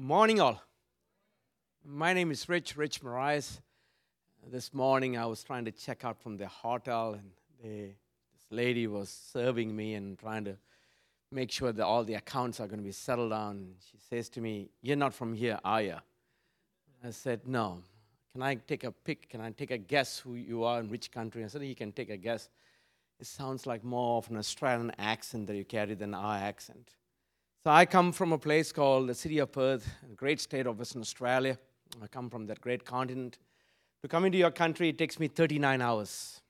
Morning all. My name is Reg Morais. This morning I was trying to check out from the hotel and this lady was serving me and trying to make sure that all the accounts are going to be settled down. She says to me, "You're not from here, are you?" I said, "No." "Can I take a pic? Can I take a guess who you are and which country?" I said, "You can take a guess. It sounds like more of an Australian accent that you carry than our accent." So I come from a place called the city of Perth, the great state of Western Australia. I come from that great continent. To come into your country, it takes me 39 hours.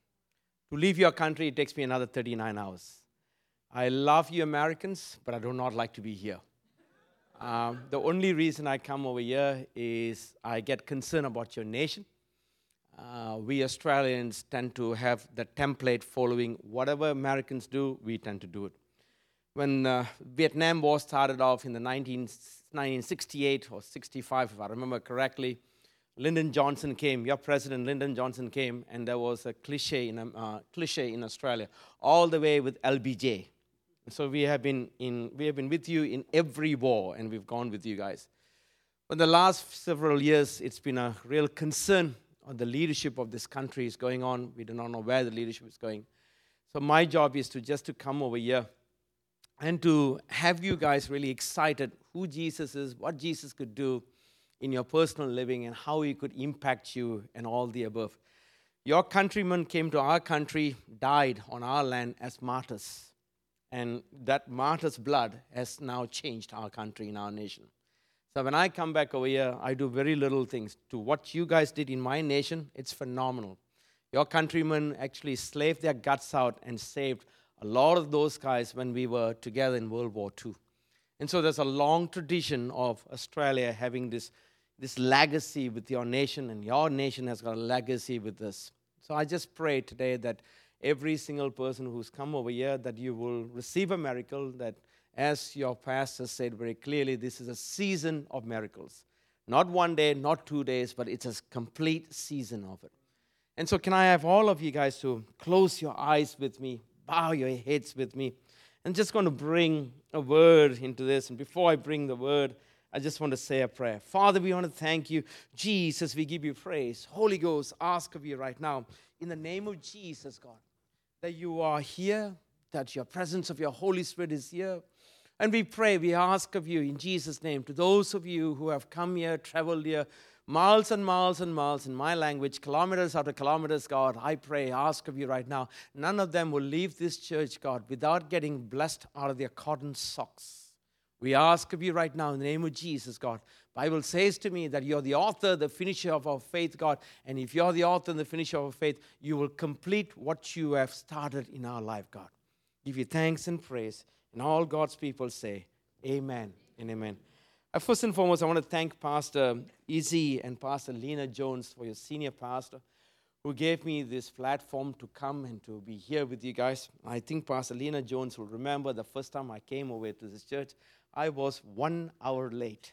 To leave your country, it takes me another 39 hours. I love you Americans, but I do not like to be here. The only reason I come over here is I get concerned about your nation. We Australians tend to have the template following whatever Americans do, we tend to do it. When the Vietnam War started off in the 1968 or 65, if I remember correctly, your president Lyndon Johnson came, and there was a cliche in Australia, all the way with LBJ. So we have been with you in every war, and we've gone with you guys. But the last several years, it's been a real concern on the leadership of this country is going on. We do not know where the leadership is going. So my job is to come over here and to have you guys really excited who Jesus is, what Jesus could do in your personal living, and how he could impact you and all the above. Your countrymen came to our country, died on our land as martyrs, and that martyr's blood has now changed our country and our nation. So when I come back over here, I do very little things. To what you guys did in my nation, it's phenomenal. Your countrymen actually slaved their guts out and saved a lot of those guys when we were together in World War II. And so there's a long tradition of Australia having this legacy with your nation, and your nation has got a legacy with us. So I just pray today that every single person who's come over here, that you will receive a miracle, that as your pastor said very clearly, this is a season of miracles. Not one day, not 2 days, but it's a complete season of it. And so can I have all of you guys to close your eyes with me, bow your heads with me. I'm just going to bring a word into this. And before I bring the word, I just want to say a prayer. Father, we want to thank you. Jesus, we give you praise. Holy Ghost, ask of you right now, in the name of Jesus, God, that you are here, that your presence of your Holy Spirit is here. And we pray, we ask of you in Jesus' name, to those of you who have come here, traveled here, miles and miles and miles, in my language, kilometers after kilometers, God, I pray, ask of you right now, none of them will leave this church, God, without getting blessed out of their cotton socks. We ask of you right now in the name of Jesus, God. Bible says to me that you're the author, the finisher of our faith, God, and if you're the author and the finisher of our faith, you will complete what you have started in our life, God. Give you thanks and praise, and all God's people say, amen and amen. First and foremost, I want to thank Pastor Izzy and Pastor Lena Jones, for your senior pastor, who gave me this platform to come and to be here with you guys. I think Pastor Lena Jones will remember the first time I came over to this church, I was 1 hour late.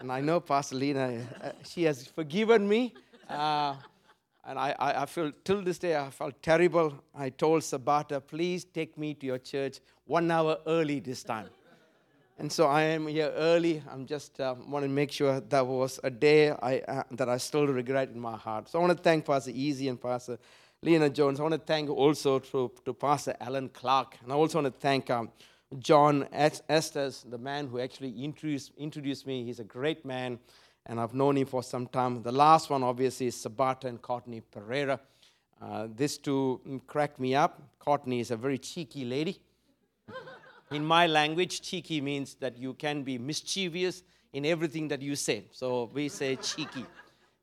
And I know Pastor Lena, she has forgiven me. And I feel, till this day, I felt terrible. I told Sabata, please take me to your church 1 hour early this time. And so I am here early. I'm just want to make sure that was a day that I still regret in my heart. So I want to thank Pastor Izzy and Pastor Lena Jones. I want to thank also to Pastor Alan Clark. And I also want to thank John Estes, the man who actually introduced me. He's a great man, and I've known him for some time. The last one, obviously, is Sabata and Courtney Pereira. These two cracked me up. Courtney is a very cheeky lady. In my language, cheeky means that you can be mischievous in everything that you say. So we say cheeky.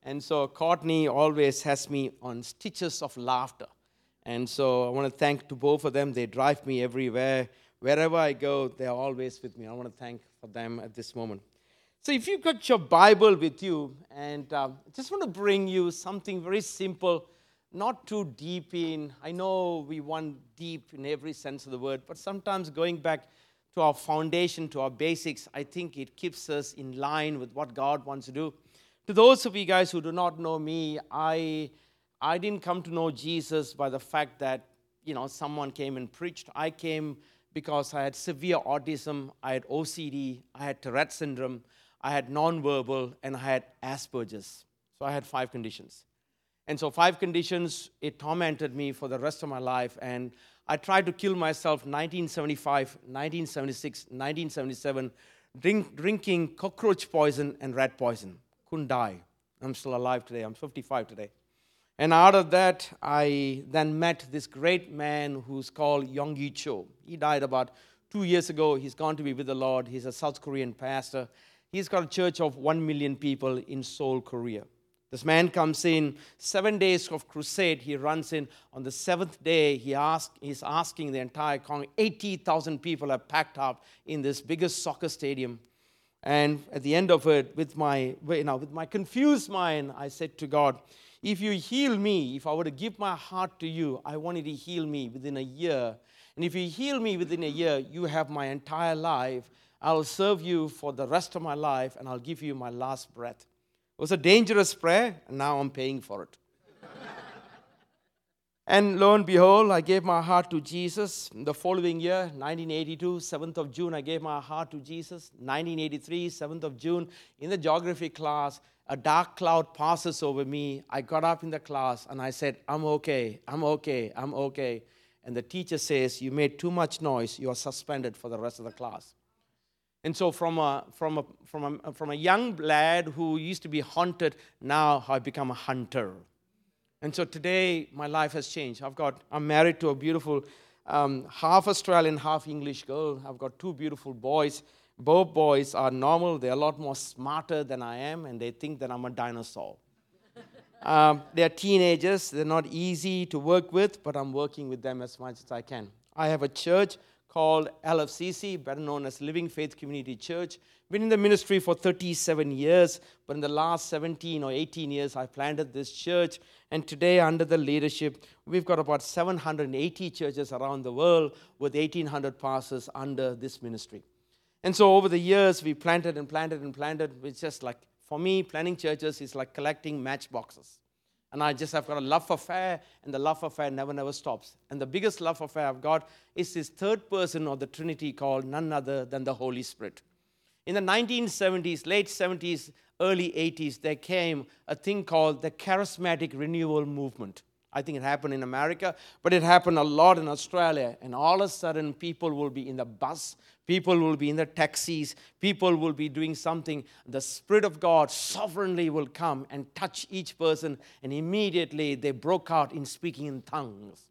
And so Courtney always has me on stitches of laughter. And so I want to thank to both of them. They drive me everywhere. Wherever I go, they're always with me. I want to thank for them at this moment. So if you've got your Bible with you, and just want to bring you something very simple, not too deep in. I know we want deep in every sense of the word, but sometimes going back to our foundation, to our basics, I think it keeps us in line with what God wants to do. To those of you guys who do not know me, I didn't come to know Jesus by the fact that, you know, someone came and preached. I came because I had severe autism, I had OCD, I had Tourette syndrome. I had nonverbal, and I had Asperger's. So I had 5 conditions. And so 5 conditions, it tormented me for the rest of my life. And I tried to kill myself 1975, 1976, 1977, drinking cockroach poison and rat poison. Couldn't die. I'm still alive today. I'm 55 today. And out of that, I then met this great man who's called Yonggi Cho. He died about 2 years ago. He's gone to be with the Lord. He's a South Korean pastor. He's got a church of 1 million people in Seoul, Korea. This man comes in, 7 days of crusade, he runs in. On the 7th day, he's asking the entire congregation. 80,000 people are packed up in this biggest soccer stadium. And at the end of it, with my confused mind, I said to God, if you heal me, if I were to give my heart to you, I want you to heal me within a year. And if you heal me within a year, you have my entire life. I'll serve you for the rest of my life, and I'll give you my last breath. It was a dangerous prayer, and now I'm paying for it. And lo and behold, I gave my heart to Jesus. The following year, 1982, 7th of June, I gave my heart to Jesus. 1983, 7th of June, in the geography class, a dark cloud passes over me. I got up in the class, and I said, I'm okay, I'm okay, I'm okay. And the teacher says, you made too much noise. You are suspended for the rest of the class. And so from a young lad who used to be haunted, now I've become a hunter. And so today, my life has changed. I'm married to a beautiful half Australian, half English girl. I've got 2 beautiful boys. Both boys are normal. They're a lot more smarter than I am, and they think that I'm a dinosaur. They're teenagers. They're not easy to work with, but I'm working with them as much as I can. I have a church called LFCC, better known as Living Faith Community Church. Been in the ministry for 37 years, but in the last 17 or 18 years, I planted this church. And today, under the leadership, we've got about 780 churches around the world with 1,800 pastors under this ministry. And so over the years, we planted and planted and planted. It's just like, for me, planting churches is like collecting matchboxes. And I just have got a love affair, and the love affair never stops. And the biggest love affair I've got is this third person of the Trinity called none other than the Holy Spirit. In the 1970s, late 70s, early 80s, there came a thing called the Charismatic Renewal Movement. I think it happened in America, but it happened a lot in Australia. And all of a sudden, people will be in the bus, people will be in the taxis, people will be doing something. The Spirit of God sovereignly will come and touch each person. And immediately, they broke out in speaking in tongues.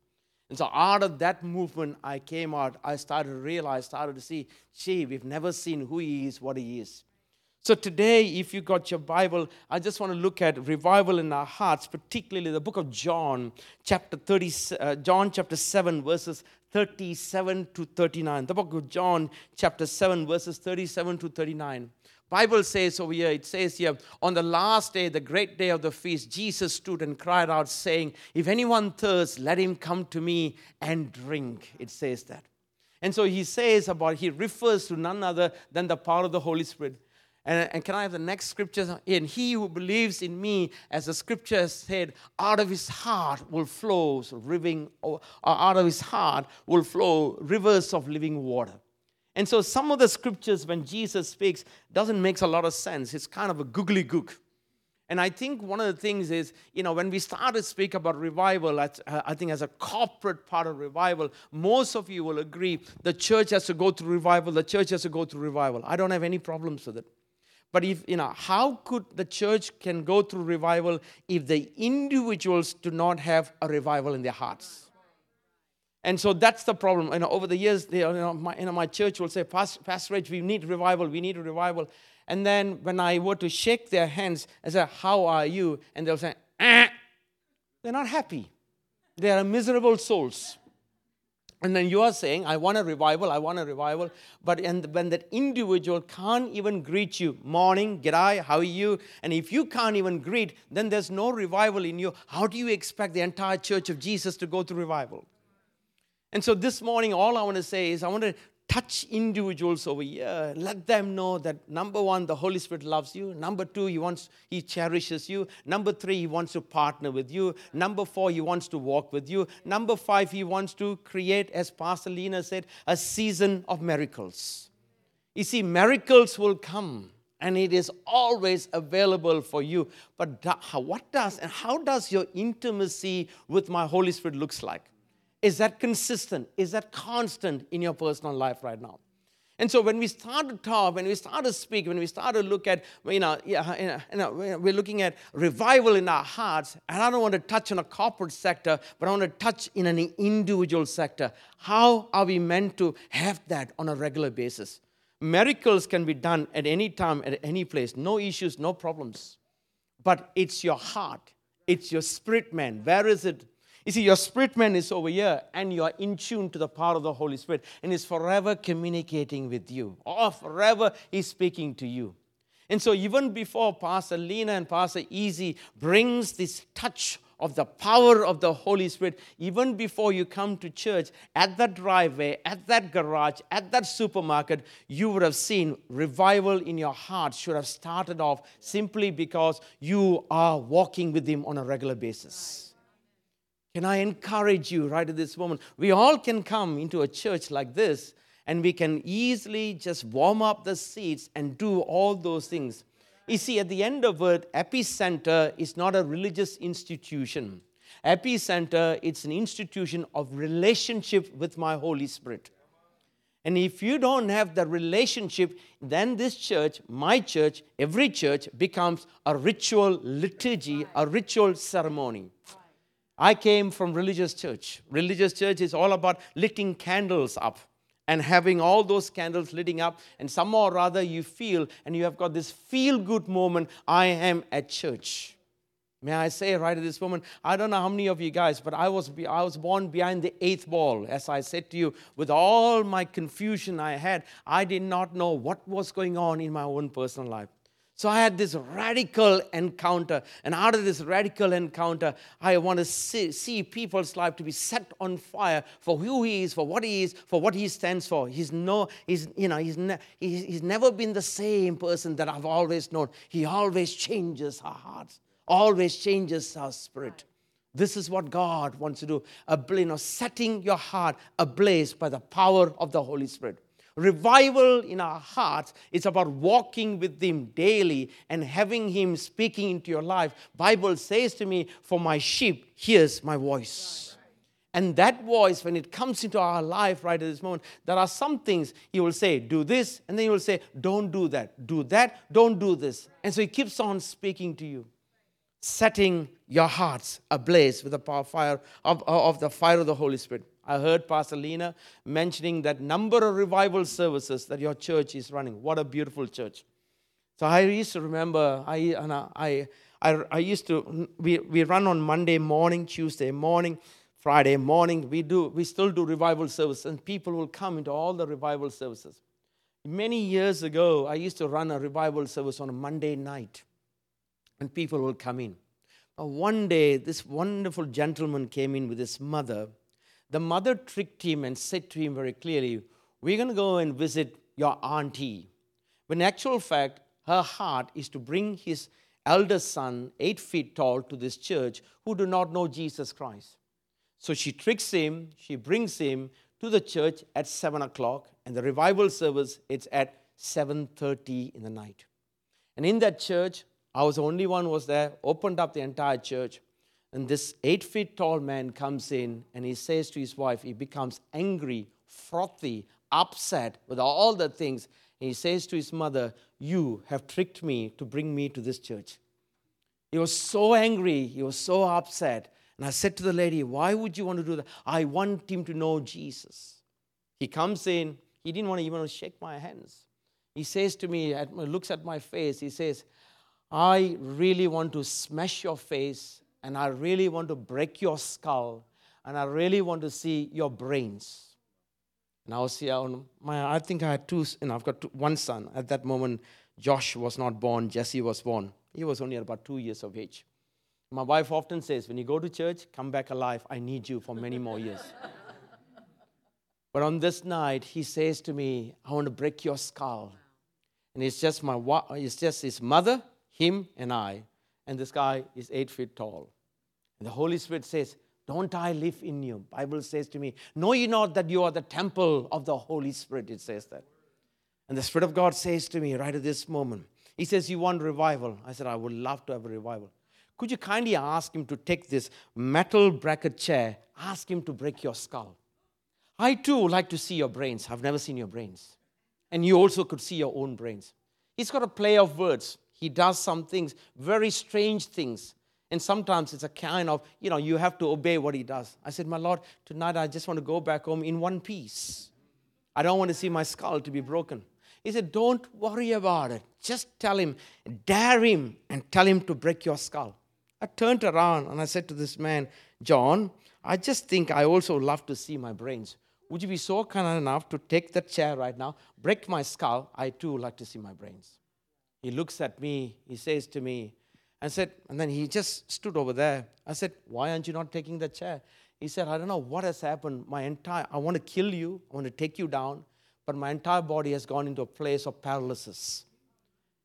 And so out of that movement, I came out. I started to realize, started to see, gee, we've never seen who He is, what He is. So today, if you got your Bible, I just want to look at revival in our hearts, particularly the book of John, John chapter 7, verses 37 to 39. The book of John, chapter 7, verses 37 to 39. Bible says over here, it says here, on the last day, the great day of the feast, Jesus stood and cried out, saying, if anyone thirsts, let him come to me and drink. It says that. And so he refers to none other than the power of the Holy Spirit. And can I have the next scripture? And he who believes in me, as the scripture said, out of his heart will flow rivers of living water. And so some of the scriptures when Jesus speaks doesn't make a lot of sense. It's kind of a googly gook. And I think one of the things is, when we started to speak about revival, I think as a corporate part of revival, most of you will agree the church has to go through revival. The church has to go through revival. I don't have any problems with it. But how could the church can go through revival if the individuals do not have a revival in their hearts? And so that's the problem. Over the years, my church will say, Pastor Reg, we need revival. And then when I were to shake their hands and say, how are you? And they'll say, They're not happy. They are miserable souls. And then you are saying, I want a revival. But when that individual can't even greet you, morning, g'day, how are you? And if you can't even greet, then there's no revival in you. How do you expect the entire church of Jesus to go through revival? And so this morning, all I want to say is I want to touch individuals over here. Let them know that, number one, the Holy Spirit loves you. Number two, He cherishes you. Number three, He wants to partner with you. Number four, He wants to walk with you. Number five, He wants to create, as Pastor Lena said, a season of miracles. You see, miracles will come. and it is always available for you. But how does your intimacy with my Holy Spirit looks like? Is that consistent? Is that constant in your personal life right now? And so when we start to talk, when we start to speak, when we start to look at, we're looking at revival in our hearts, and I don't want to touch on a corporate sector, but I want to touch in an individual sector. How are we meant to have that on a regular basis? Miracles can be done at any time, at any place. No issues, no problems. But it's your heart. It's your spirit man. Where is it? You see, your spirit man is over here, and you are in tune to the power of the Holy Spirit, and is forever communicating with you, or forever is speaking to you. And so even before Pastor Lena and Pastor Izzy brings this touch of the power of the Holy Spirit, even before you come to church, at that driveway, at that garage, at that supermarket, you would have seen revival in your heart should have started off simply because you are walking with Him on a regular basis. Can I encourage you right at this moment? We all can come into a church like this, and we can easily just warm up the seats and do all those things. You see, at the end of it, Epicenter is not a religious institution. Epicenter, it's an institution of relationship with my Holy Spirit. And if you don't have that relationship, then this church, my church, every church becomes a ritual liturgy, a ritual ceremony. I came from religious church. Religious church is all about lighting candles up and having all those candles lighting up, and somehow or other you feel, and you have got this feel-good moment, I am at church. May I say right at this moment, I don't know how many of you guys, but I was born behind the eighth ball. As I said to you, with all my confusion I had, I did not know what was going on in my own personal life. So I had this radical encounter, and out of this radical encounter, I want to see people's life to be set on fire for who He is, for what He is, for what He stands for. He's never been the same person that I've always known. He always changes our hearts, always changes our spirit. This is what God wants to do, setting your heart ablaze by the power of the Holy Spirit. Revival in our hearts is about walking with Him daily and having Him speaking into your life. Bible says to me, for my sheep hears my voice. And that voice, when it comes into our life right at this moment, there are some things He will say, do this, and then He will say, don't do that. Do that, don't do this. And so He keeps on speaking to you, setting your hearts ablaze with the fire of the fire of the Holy Spirit. I heard Pastor Lena mentioning that number of revival services that your church is running. What a beautiful church. So I used to remember, we run on Monday morning, Tuesday morning, Friday morning. We still do revival services, and people will come into all the revival services. Many years ago, I used to run a revival service on a Monday night, and people will come in. Now, one day, this wonderful gentleman came in with his mother. The mother tricked him and said to him very clearly, we're going to go and visit your auntie. When in actual fact, her heart is to bring his eldest son, 8 feet tall, to this church who do not know Jesus Christ. So she tricks him, she brings him to the church at 7 o'clock, and the revival service, it's at 7:30 in the night. And in that church, I was the only one who was there, opened up the entire church. And this 8 feet tall man comes in, and he says to his wife, he becomes angry, frothy, upset with all the things. And he says to his mother, you have tricked me to bring me to this church. He was so angry. He was so upset. And I said to the lady, why would you want to do that? I want him to know Jesus. He comes in. He didn't want to even shake my hands. He says to me, looks at my face. He says, I really want to smash your face. And I really want to break your skull, and I really want to see your brains. And I was here I've got one son. At that moment, Josh was not born, Jesse was born. He was only about 2 years of age. My wife often says, when you go to church, come back alive. I need you for many more years. But on this night, he says to me, I want to break your skull. And it's just his mother, him, and I. And this guy is 8 feet tall. And the Holy Spirit says, don't I live in you? Bible says to me, know ye not that you are the temple of the Holy Spirit? It says that. And the Spirit of God says to me right at this moment, He says, you want revival? I said, I would love to have a revival. Could you kindly ask him to take this metal bracket chair, ask him to break your skull? I too like to see your brains. I've never seen your brains. And you also could see your own brains. He's got a play of words. He does some things, very strange things. And sometimes it's a kind of, you have to obey what he does. I said, my Lord, tonight I just want to go back home in one piece. I don't want to see my skull to be broken. He said, don't worry about it. Just tell him, dare him, and tell him to break your skull. I turned around and I said to this man, John, I just think I also love to see my brains. Would you be so kind enough to take that chair right now, break my skull? I too like to see my brains. He looks at me. He says to me, and then he just stood over there. I said, why aren't you not taking the chair? He said, I don't know what has happened. I want to kill you. I want to take you down. But my entire body has gone into a place of paralysis.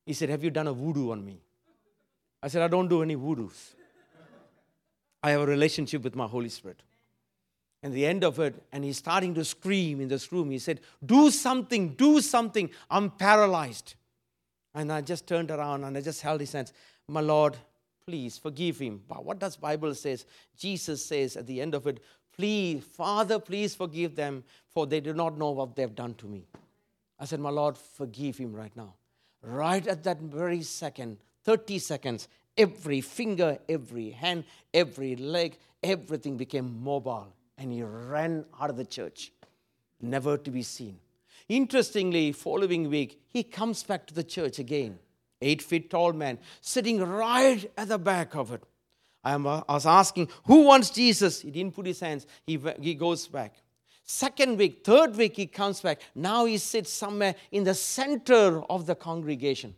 He said, have you done a voodoo on me? I said, I don't do any voodoos. I have a relationship with my Holy Spirit. And the end of it, and he's starting to scream in this room. He said, do something, do something. I'm paralyzed. And I just turned around and I just held his hands. My Lord, please forgive him. But what does Bible says? Jesus says at the end of it, please, Father, please forgive them, for they do not know what they've done to me. I said, my Lord, forgive him right now. Right at that very second, 30 seconds, every finger, every hand, every leg, everything became mobile. And he ran out of the church, never to be seen. Interestingly, following week, he comes back to the church again. 8 feet tall man, sitting right at the back of it. I was asking, who wants Jesus? He didn't put his hands. He goes back. Second week, third week, he comes back. Now he sits somewhere in the center of the congregation.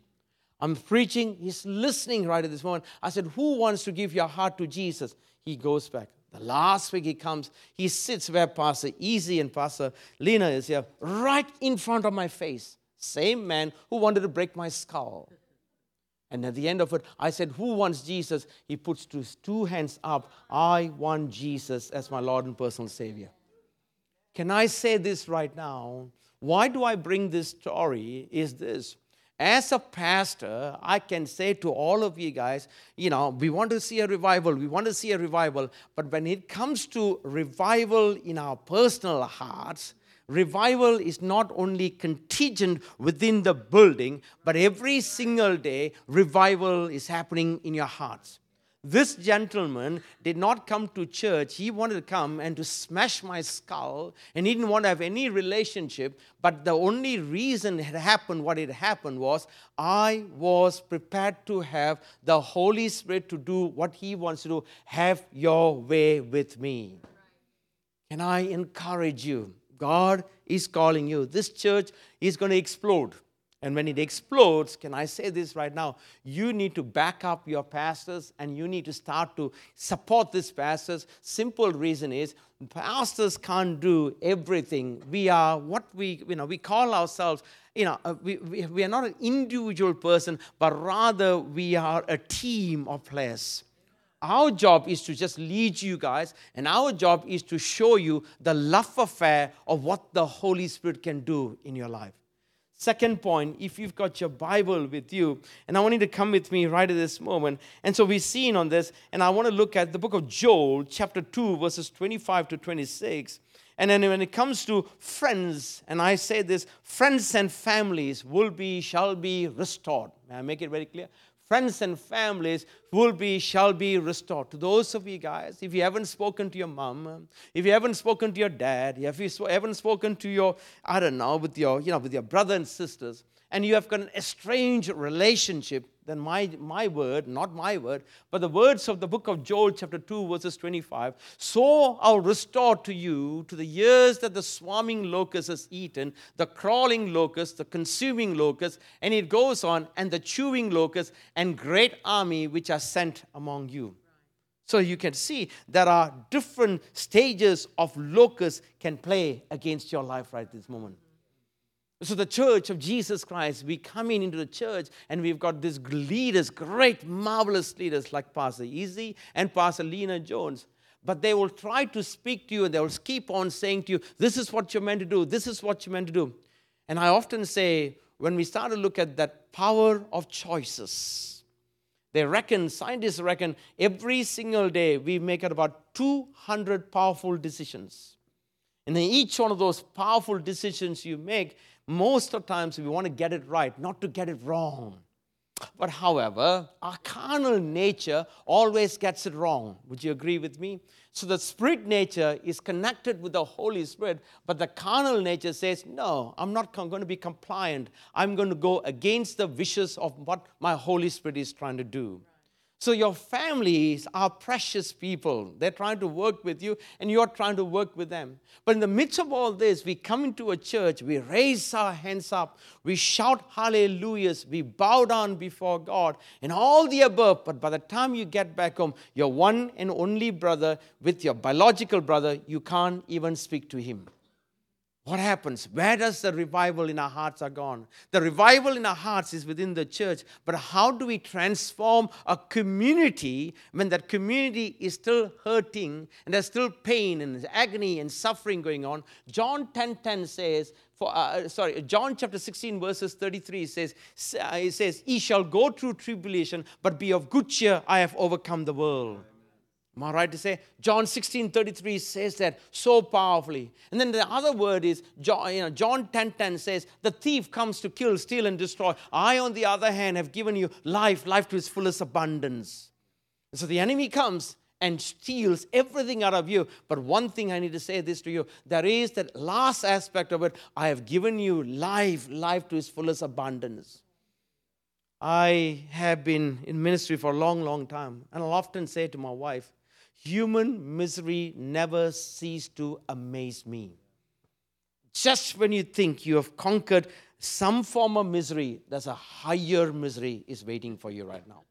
I'm preaching. He's listening right at this moment. I said, who wants to give your heart to Jesus? He goes back. The last week he comes. He sits where Pastor Izzy and Pastor Lena is here, right in front of my face. Same man who wanted to break my skull. And at the end of it, I said, who wants Jesus? He puts two hands up. I want Jesus as my Lord and personal Savior. Can I say this right now? Why do I bring this story is this. As a pastor, I can say to all of you guys, we want to see a revival. We want to see a revival. But when it comes to revival in our personal hearts, revival is not only contingent within the building, but every single day, revival is happening in your hearts. This gentleman did not come to church. He wanted to come and to smash my skull, and he didn't want to have any relationship. But the only reason it happened was I was prepared to have the Holy Spirit to do what he wants to do. Have your way with me. Can I encourage you? God is calling you. This church is going to explode. And when it explodes, can I say this right now? You need to back up your pastors and you need to start to support these pastors. Simple reason is pastors can't do everything. We are what we call ourselves. We are not an individual person, but rather we are a team of players. Our job is to just lead you guys, and our job is to show you the love affair of what the Holy Spirit can do in your life. Second point, if you've got your Bible with you, and I want you to come with me right at this moment. And so we've seen on this, and I want to look at the book of Joel, chapter 2, verses 25 to 26. And then when it comes to friends, and I say this, friends and families shall be restored. May I make it very clear? Friends and families shall be restored. To those of you guys, if you haven't spoken to your mom, if you haven't spoken to your dad, if you haven't spoken to your, with your brother and sisters, and you have got an estranged relationship, then my word, not my word, but the words of the book of Joel, chapter 2, verses 25, so I'll restore to you to the years that the swarming locust has eaten, the crawling locust, the consuming locust, and it goes on, and the chewing locust, and great army which are sent among you. So you can see there are different stages of locusts can play against your life right this moment. So the church of Jesus Christ, we come into the church and we've got these leaders, great, marvelous leaders like Pastor Izzy and Pastor Lena Jones. But they will try to speak to you and they will keep on saying to you, this is what you're meant to do, this is what you're meant to do. And I often say, when we start to look at that power of choices. They reckon, scientists reckon, every single day we make about 200 powerful decisions. And in each one of those powerful decisions you make, most of the times we want to get it right, not to get it wrong. But however, our carnal nature always gets it wrong. Would you agree with me? So the spirit nature is connected with the Holy Spirit, but the carnal nature says, no, I'm not going to be compliant. I'm going to go against the wishes of what my Holy Spirit is trying to do. So your families are precious people. They're trying to work with you, and you're trying to work with them. But in the midst of all this, we come into a church, we raise our hands up, we shout hallelujahs, we bow down before God, and all the above. But by the time you get back home, your one and only brother with your biological brother, you can't even speak to him. What happens? Where does the revival in our hearts are gone? The revival in our hearts is within the church, but how do we transform a community when that community is still hurting and there's still pain and agony and suffering going on? John 10:10 says, John chapter 16 verses 33 says, it says, "Ye shall go through tribulation, but be of good cheer. I have overcome the world." Am I right to say? John 16:33 says that so powerfully. And then the other word is, John 10:10 says, the thief comes to kill, steal, and destroy. I, on the other hand, have given you life, life to its fullest abundance. And so the enemy comes and steals everything out of you. But one thing I need to say this to you, there is that last aspect of it. I have given you life, life to its fullest abundance. I have been in ministry for a long, long time. And I'll often say to my wife, human misery never ceases to amaze me. Just when you think you have conquered some form of misery, there's a higher misery is waiting for you right now.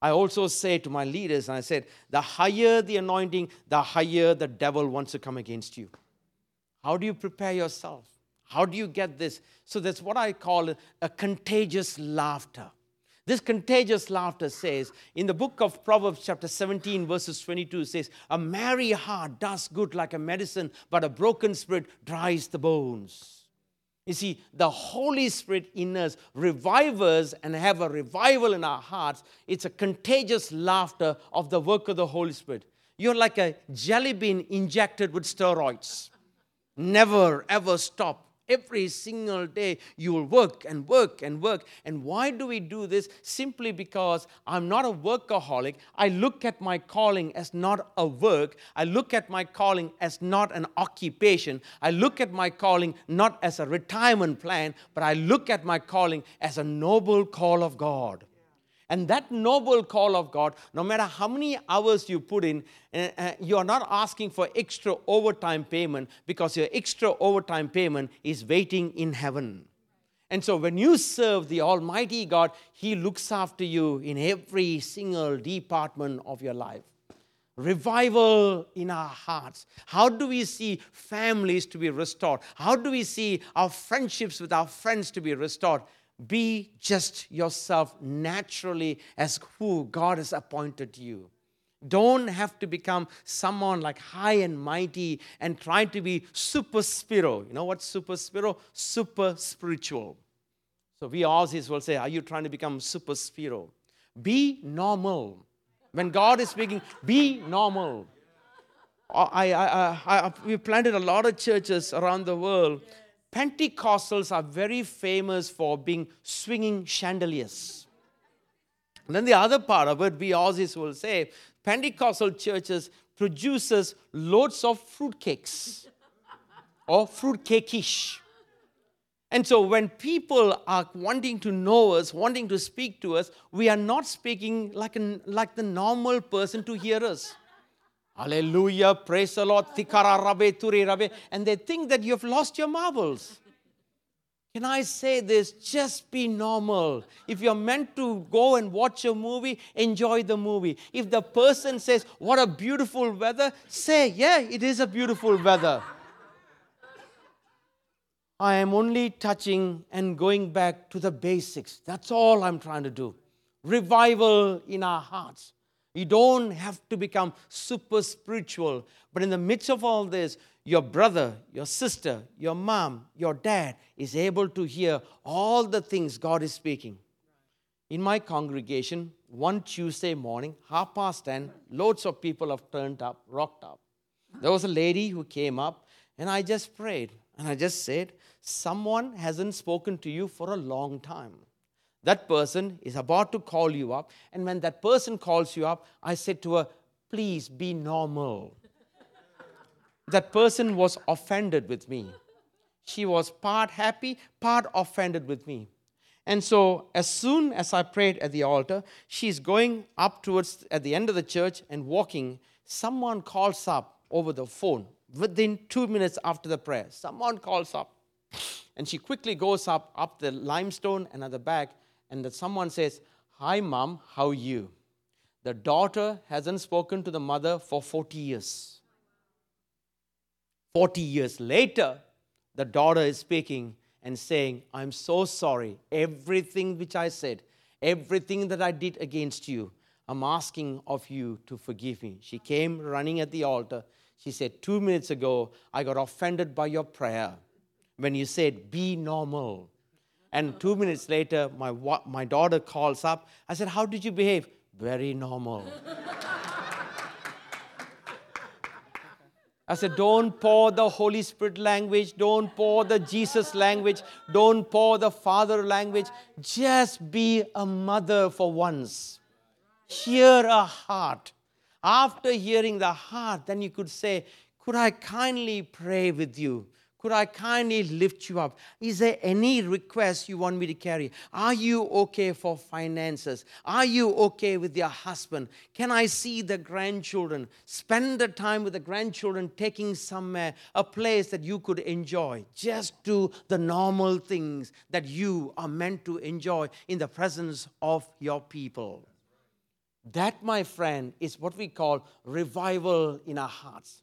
I also say to my leaders, and I said, the higher the anointing, the higher the devil wants to come against you. How do you prepare yourself? How do you get this? So that's what I call a contagious laughter. This contagious laughter says, in the book of Proverbs chapter 17 verses 22 says, a merry heart does good like a medicine, but a broken spirit dries the bones. You see, the Holy Spirit in us revives and have a revival in our hearts. It's a contagious laughter of the work of the Holy Spirit. You're like a jelly bean injected with steroids. Never, ever stop. Every single day, you will work and work and work. And why do we do this? Simply because I'm not a workaholic. I look at my calling as not a work. I look at my calling as not an occupation. I look at my calling not as a retirement plan, but I look at my calling as a noble call of God. And that noble call of God, no matter how many hours you put in, you are not asking for extra overtime payment, because your extra overtime payment is waiting in heaven. And so when you serve the Almighty God, He looks after you in every single department of your life. Revival in our hearts. How do we see families to be restored? How do we see our friendships with our friends to be restored? Be just yourself naturally as who God has appointed you. Don't have to become someone like high and mighty and try to be super spiro. You know what super spiro? Super spiritual. So we Aussies will say, are you trying to become super spiro? Be normal. When God is speaking, be normal. We planted a lot of churches around the world. Pentecostals are very famous for being swinging chandeliers. And then the other part of it, we Aussies will say, Pentecostal churches produces loads of fruitcakes or fruitcakeish. And so when people are wanting to know us, wanting to speak to us, we are not speaking like the normal person to hear us. Hallelujah, praise the Lord, and they think that you've lost your marbles. Can I say this? Just be normal. If you're meant to go and watch a movie, enjoy the movie. If the person says, what a beautiful weather, say, yeah, it is a beautiful weather. I am only touching and going back to the basics. That's all I'm trying to do. Revival in our hearts. You don't have to become super spiritual. But in the midst of all this, your brother, your sister, your mom, your dad is able to hear all the things God is speaking. In my congregation, one Tuesday morning, 10:30, loads of people have turned up, rocked up. There was a lady who came up, and I just prayed. And I just said, someone hasn't spoken to you for a long time. That person is about to call you up. And when that person calls you up, I said to her, please be normal. That person was offended with me. She was part happy, part offended with me. And so as soon as I prayed at the altar, she's going up towards at the end of the church and walking. Someone calls up over the phone within 2 minutes after the prayer. Someone calls up. And she quickly goes up the limestone and at the back, and that someone says, hi, Mom, how are you? The daughter hasn't spoken to the mother for 40 years. 40 years later, the daughter is speaking and saying, I'm so sorry. Everything which I said, everything that I did against you, I'm asking of you to forgive me. She came running at the altar. She said, 2 minutes ago, I got offended by your prayer when you said, be normal. And 2 minutes later, my daughter calls up. I said, how did you behave? Very normal. I said, don't pour the Holy Spirit language. Don't pour the Jesus language. Don't pour the Father language. Just be a mother for once. Hear a heart. After hearing the heart, then you could say, could I kindly pray with you? Could I kindly lift you up? Is there any request you want me to carry? Are you okay for finances? Are you okay with your husband? Can I see the grandchildren? Spend the time with the grandchildren, taking somewhere, a place that you could enjoy. Just do the normal things that you are meant to enjoy in the presence of your people. That, my friend, is what we call revival in our hearts.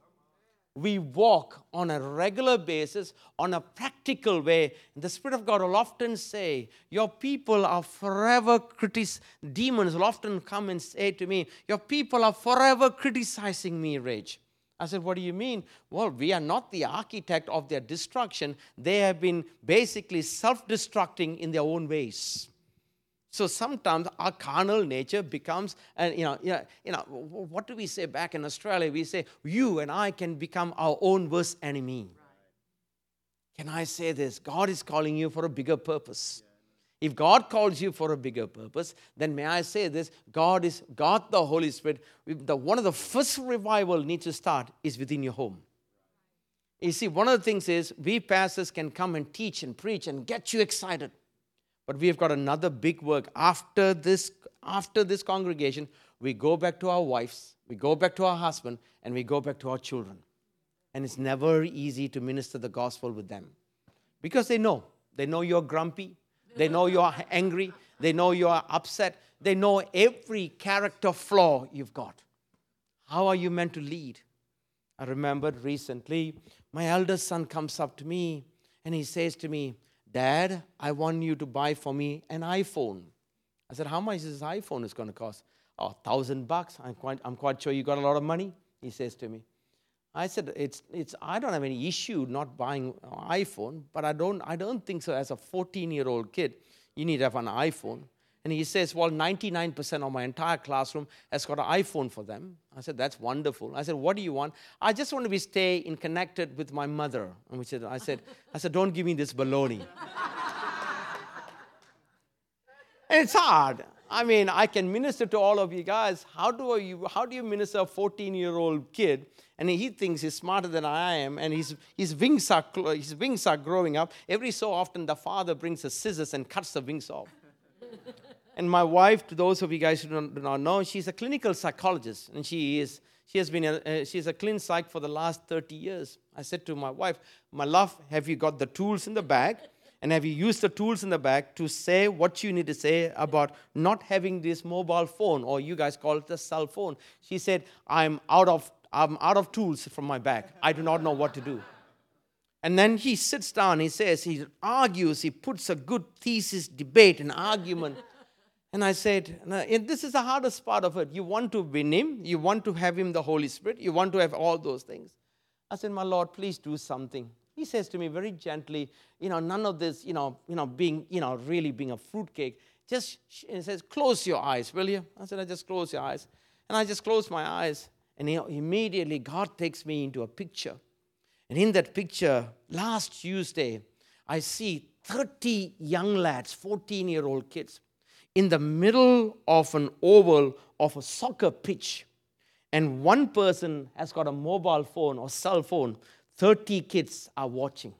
We walk on a regular basis, on a practical way. The Spirit of God will often say, your people are forever criticizing. Demons will often come and say to me, your people are forever criticizing me, Reg. I said, what do you mean? Well, we are not the architect of their destruction. They have been basically self-destructing in their own ways. So sometimes our carnal nature becomes, what do we say back in Australia? We say, you and I can become our own worst enemy. Right. Can I say this? God is calling you for a bigger purpose. Yeah. If God calls you for a bigger purpose, then may I say this? God, the Holy Spirit, one of the first revival needs to start is within your home. You see, one of the things is we pastors can come and teach and preach and get you excited. But we've got another big work. After this congregation, we go back to our wives, we go back to our husband, and we go back to our children. And it's never easy to minister the gospel with them. Because they know. They know you're grumpy. They know you're angry. They know you're upset. They know every character flaw you've got. How are you meant to lead? I remembered recently, my eldest son comes up to me, and he says to me, Dad, I want you to buy for me an iPhone. I said, how much is this iPhone is going to cost? Oh, $1,000. I'm quite sure you got a lot of money, he says to me. I said, I don't have any issue not buying an iPhone, but I don't think so. As a 14-year-old kid, you need to have an iPhone. And he says, well, 99% of my entire classroom has got an iPhone for them. I said, that's wonderful. I said, what do you want? I just want to be stay in connected with my mother. And I said, don't give me this baloney. And it's hard. I mean, I can minister to all of you guys. How do you minister a 14-year-old kid? And he thinks he's smarter than I am, and his wings are growing up. Every so often, the father brings the scissors and cuts the wings off. And my wife, to those of you guys who do not know, she's a clinical psychologist, and she's a clin psych for the last 30 years. I said to my wife, my love, have you got the tools in the bag, and have you used the tools in the bag to say what you need to say about not having this mobile phone, or you guys call it the cell phone? She said, I'm out of tools from my bag. I do not know what to do. And then he sits down, he argues, he puts a good thesis, debate, and argument. And I said, and this is the hardest part of it. You want to win him. You want to have him, the Holy Spirit. You want to have all those things. I said, my Lord, please do something. He says to me very gently, none of this, really being a fruitcake. Just, he says, close your eyes, will you? I said, I just close your eyes. And I just closed my eyes. And immediately God takes me into a picture. And in that picture, last Tuesday, I see 30 young lads, 14-year-old kids, in the middle of an oval of a soccer pitch. And one person has got a mobile phone or cell phone. 30 kids are watching.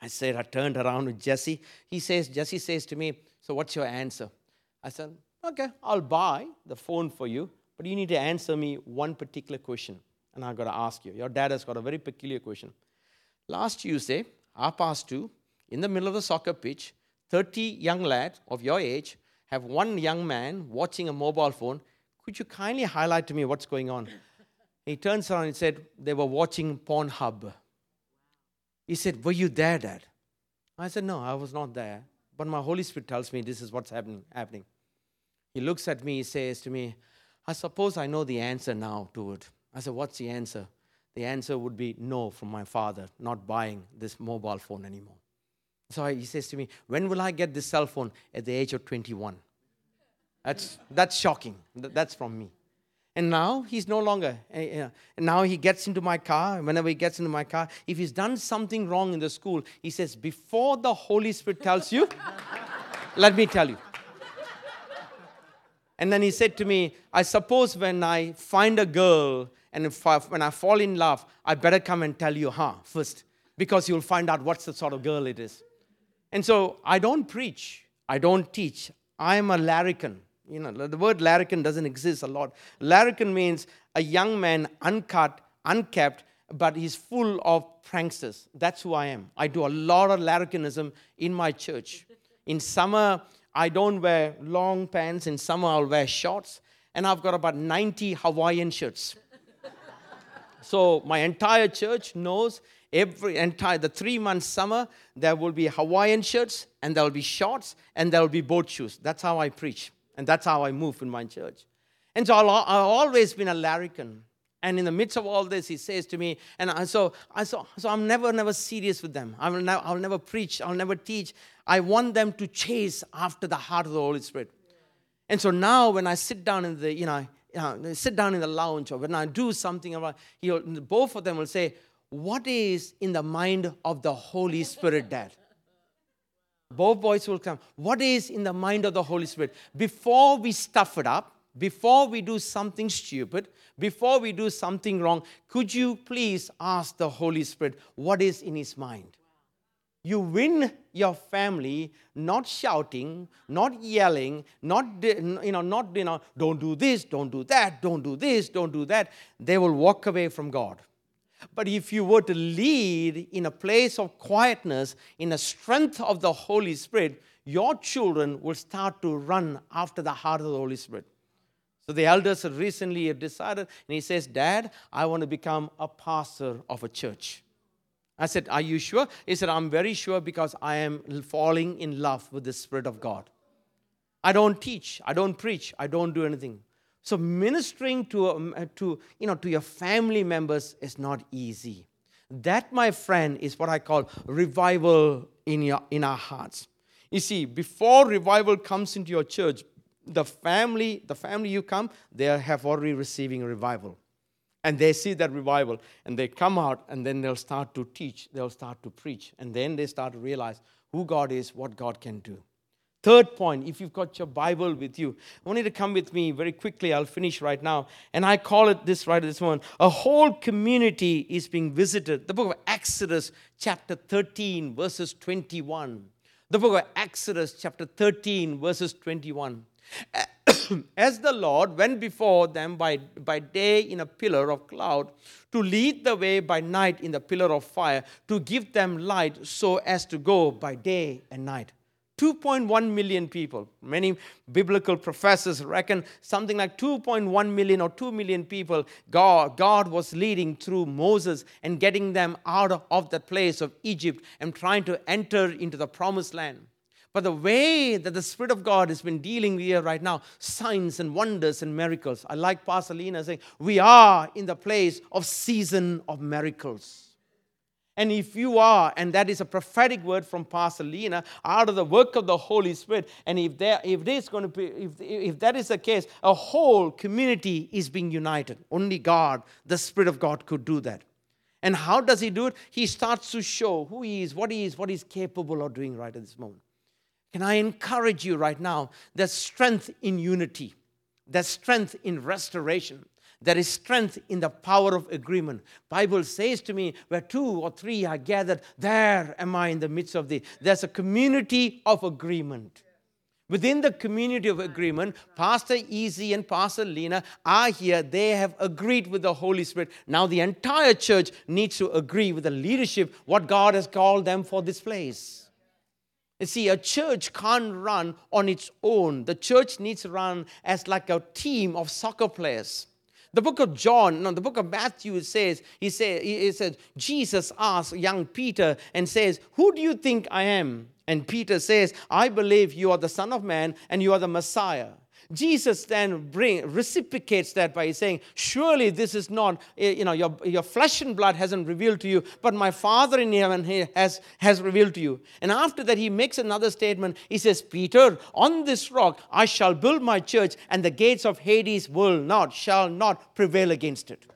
I said, I turned around to Jesse. Jesse says to me, so what's your answer? I said, okay, I'll buy the phone for you, but you need to answer me one particular question. And I've got to ask you. Your dad has got a very peculiar question. Last Tuesday, 2:30, in the middle of the soccer pitch, 30 young lads of your age have one young man watching a mobile phone. Could you kindly highlight to me what's going on? He turns around and said, they were watching Pornhub. He said, were you there, Dad? I said, no, I was not there. But my Holy Spirit tells me this is what's happening. He looks at me, he says to me, I suppose I know the answer now to it. I said, what's the answer? The answer would be no from my father, not buying this mobile phone anymore. So he says to me, when will I get this cell phone? At the age of 21. That's shocking. That's from me. And now he's no longer. Now he gets into my car. Whenever he gets into my car, if he's done something wrong in the school, he says, before the Holy Spirit tells you, let me tell you. And then he said to me, I suppose when I find a girl and when I fall in love, I better come and tell you first, because you'll find out what's the sort of girl it is. And so I don't preach. I don't teach. I am a larrikin. The word larrikin doesn't exist a lot. Larrikin means a young man uncut, unkept, but he's full of pranksters. That's who I am. I do a lot of larrikinism in my church. In summer, I don't wear long pants. In summer, I'll wear shorts. And I've got about 90 Hawaiian shirts. So my entire church knows the 3-month summer, there will be Hawaiian shirts, and there will be shorts, and there will be boat shoes. That's how I preach. And that's how I move in my church. And so I've always been a larrikin. And in the midst of all this, he says to me, so I'm never serious with them. I'll never preach. I'll never teach. I want them to chase after the heart of the Holy Spirit. And so now when I sit down in the, sit down in the lounge, or when I do something, both of them will say, what is in the mind of the Holy Spirit, Dad? Both boys will come. What is in the mind of the Holy Spirit? Before we stuff it up, before we do something stupid, before we do something wrong, could you please ask the Holy Spirit what is in his mind? You win your family not shouting, not yelling, not don't do this, don't do that, don't do this, don't do that. They will walk away from God. But if you were to lead in a place of quietness, in the strength of the Holy Spirit, your children will start to run after the heart of the Holy Spirit. So the elders recently have decided, and he says, Dad, I want to become a pastor of a church. I said, are you sure? He said, I'm very sure, because I am falling in love with the Spirit of God. I don't teach, I don't preach, I don't do anything. So ministering to your family members is not easy. That, my friend, is what I call revival in our hearts. You see, before revival comes into your church, the family you come, they have already receiving revival. And they see that revival, and they come out, and then they'll start to teach, they'll start to preach, and then they start to realize who God is, what God can do. Third point, if you've got your Bible with you, I want you to come with me very quickly. I'll finish right now. And I call it this right at this moment. A whole community is being visited. The book of Exodus, chapter 13, verses 21. The book of Exodus, chapter 13, verses 21. As the Lord went before them by day in a pillar of cloud, to lead the way by night in the pillar of fire, to give them light so as to go by day and night. 2.1 million people. Many biblical professors reckon something like 2.1 million or 2 million people God was leading through Moses and getting them out of that place of Egypt and trying to enter into the promised land. But the way that the Spirit of God has been dealing here right now, signs and wonders and miracles. I like Pastor Lena saying, we are in the place of season of miracles. And if you are, and that is a prophetic word from Pastor Lena, out of the work of the Holy Spirit, and if that is the case, a whole community is being united. Only God, the Spirit of God, could do that. And how does He do it? He starts to show who He is, what He is, what He's capable of doing right at this moment. Can I encourage you right now? There's strength in unity. There's strength in restoration. There is strength in the power of agreement. Bible says to me, where two or three are gathered, there am I in the midst of thee. There's a community of agreement. Within the community of agreement, Pastor Izzy and Pastor Lena are here. They have agreed with the Holy Spirit. Now the entire church needs to agree with the leadership, what God has called them for this place. You see, a church can't run on its own. The church needs to run as like a team of soccer players. The book of John, no, the book of Matthew says, he says, Jesus asked young Peter and says, who do you think I am? And Peter says, I believe you are the Son of Man and you are the Messiah. Jesus then reciprocates that by saying, surely this is not, your flesh and blood hasn't revealed to you, but my Father in heaven has revealed to you. And after that, he makes another statement. He says, Peter, on this rock, I shall build my church, and the gates of Hades shall not prevail against it.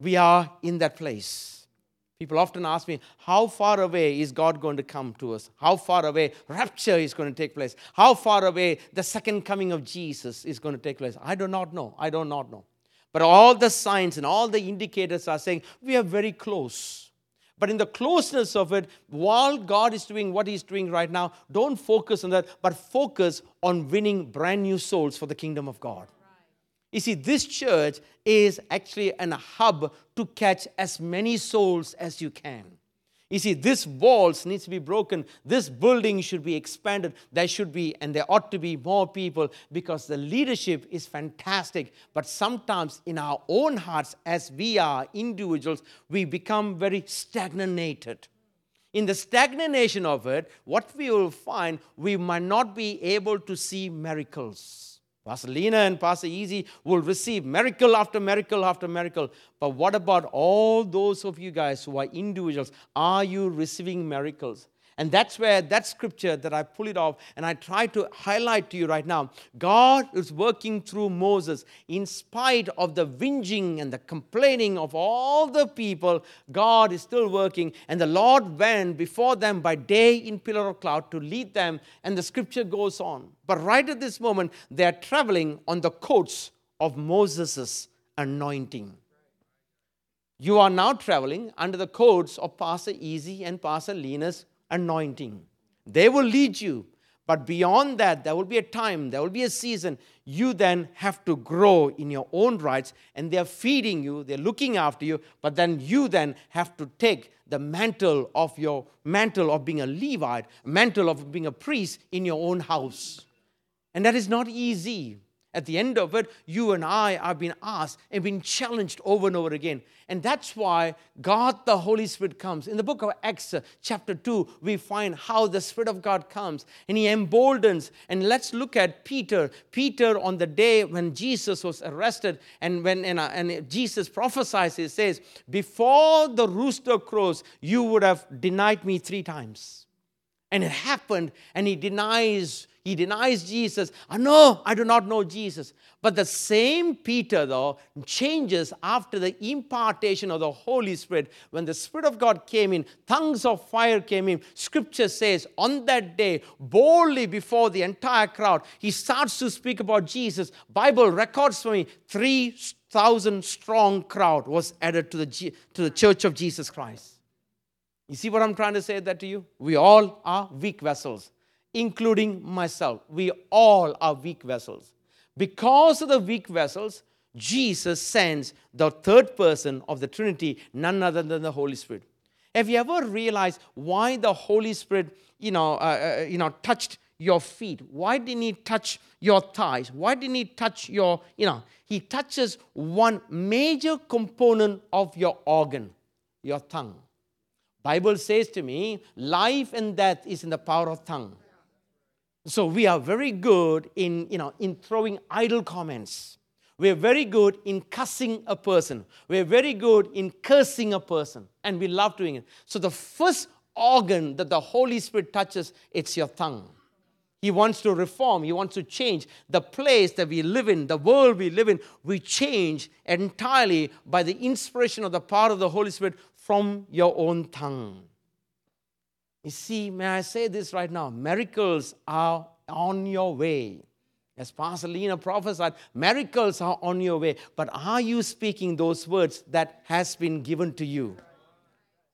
We are in that place. People often ask me, how far away is God going to come to us? How far away rapture is going to take place? How far away the second coming of Jesus is going to take place? I do not know. I do not know. But all the signs and all the indicators are saying we are very close. But in the closeness of it, while God is doing what He's doing right now, don't focus on that, but focus on winning brand new souls for the kingdom of God. You see, this church is actually a hub to catch as many souls as you can. You see, this walls needs to be broken. This building should be expanded. There should be, and there ought to be more people because the leadership is fantastic. But sometimes in our own hearts, as we are individuals, we become very stagnated. In the stagnation of it, what we will find, we might not be able to see miracles. Pastor Lena and Pastor Izzy will receive miracle after miracle after miracle. But what about all those of you guys who are individuals? Are you receiving miracles? And that's where that scripture that I pull it off and I try to highlight to you right now. God is working through Moses. In spite of the whinging and the complaining of all the people, God is still working. And the Lord went before them by day in pillar of cloud to lead them. And the scripture goes on. But right at this moment, they are traveling on the coats of Moses' anointing. You are now traveling under the coats of Pastor Izzy and Pastor Lena's anointing. They will lead you. But beyond that, there will be a time, there will be a season. You then have to grow in your own rights, and they're feeding you, they're looking after you, but then you then have to take the mantle of being a Levite, mantle of being a priest in your own house. And that is not easy. At the end of it, you and I have been asked and been challenged over and over again. And that's why God, the Holy Spirit, comes. In the book of Acts, chapter 2, we find how the Spirit of God comes. And He emboldens. And let's look at Peter. Peter, on the day when Jesus was arrested, and Jesus prophesies, He says, before the rooster crows, you would have denied me 3 times. And it happened, and he denies Jesus. No, I do not know Jesus. But the same Peter, though, changes after the impartation of the Holy Spirit. When the Spirit of God came in, tongues of fire came in. Scripture says, on that day, boldly before the entire crowd, he starts to speak about Jesus. Bible records for me, 3,000 strong crowd was added to the church of Jesus Christ. You see what I'm trying to say that to you? We all are weak vessels. Including myself. We all are weak vessels. Because of the weak vessels, Jesus sends the third person of the Trinity, none other than the Holy Spirit. Have you ever realized why the Holy Spirit, touched your feet? Why didn't He touch your thighs? Why didn't He touch He touches one major component of your organ, your tongue. Bible says to me, life and death is in the power of tongue. So we are very good in, in throwing idle comments. We're very good in cussing a person. We're very good in cursing a person. And we love doing it. So the first organ that the Holy Spirit touches, it's your tongue. He wants to reform. He wants to change the place that we live in, the world we live in. We change entirely by the inspiration of the power of the Holy Spirit from your own tongue. You see, may I say this right now? Miracles are on your way. As Pastor Lena prophesied, miracles are on your way. But are you speaking those words that has been given to you?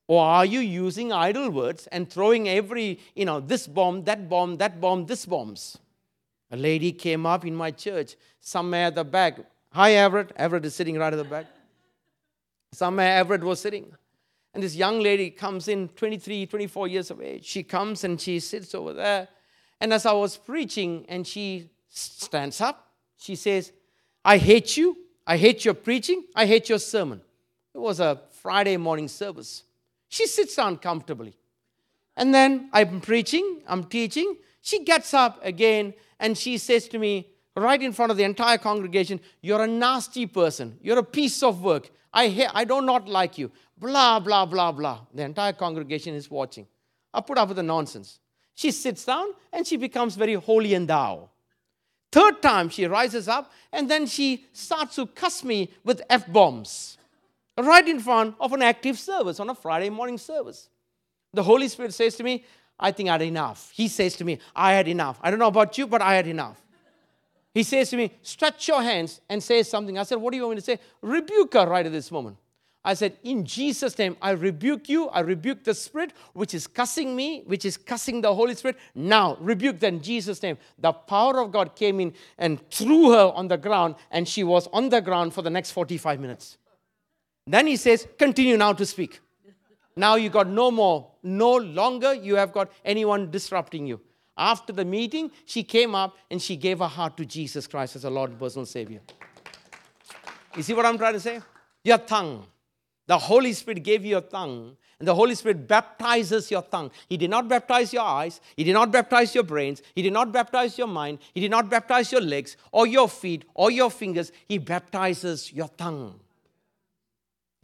Or are you using idle words and throwing every, this bomb, that bomb, this bombs? A lady came up in my church, somewhere at the back. Hi, Everett. Everett is sitting right at the back. Somewhere Everett was sitting. And this young lady comes in, 23, 24 years of age. She comes and she sits over there. And as I was preaching, and she stands up, she says, I hate you. I hate your preaching. I hate your sermon. It was a Friday morning service. She sits down comfortably. And then I'm preaching, I'm teaching. She gets up again and she says to me, right in front of the entire congregation, you're a nasty person. You're a piece of work. I do not like you. Blah, blah, blah, blah. The entire congregation is watching. I put up with the nonsense. She sits down and she becomes very holy and thou. Third time she rises up and then she starts to cuss me with F-bombs. Right in front of an active service, on a Friday morning service. The Holy Spirit says to me, I think I had enough. He says to me, I had enough. I don't know about you, but I had enough. He says to me, stretch your hands and say something. I said, what do you want me to say? Rebuke her right at this moment. I said, in Jesus' name, I rebuke you. I rebuke the spirit which is cussing me, which is cussing the Holy Spirit. Now, rebuke them in Jesus' name. The power of God came in and threw her on the ground, and she was on the ground for the next 45 minutes. Then he says, continue now to speak. Now you got no more. No longer you have got anyone disrupting you. After the meeting, she came up and she gave her heart to Jesus Christ as a Lord and personal Savior. You see what I'm trying to say? Your tongue. The Holy Spirit gave you your tongue. And the Holy Spirit baptizes your tongue. He did not baptize your eyes. He did not baptize your brains. He did not baptize your mind. He did not baptize your legs or your feet or your fingers. He baptizes your tongue.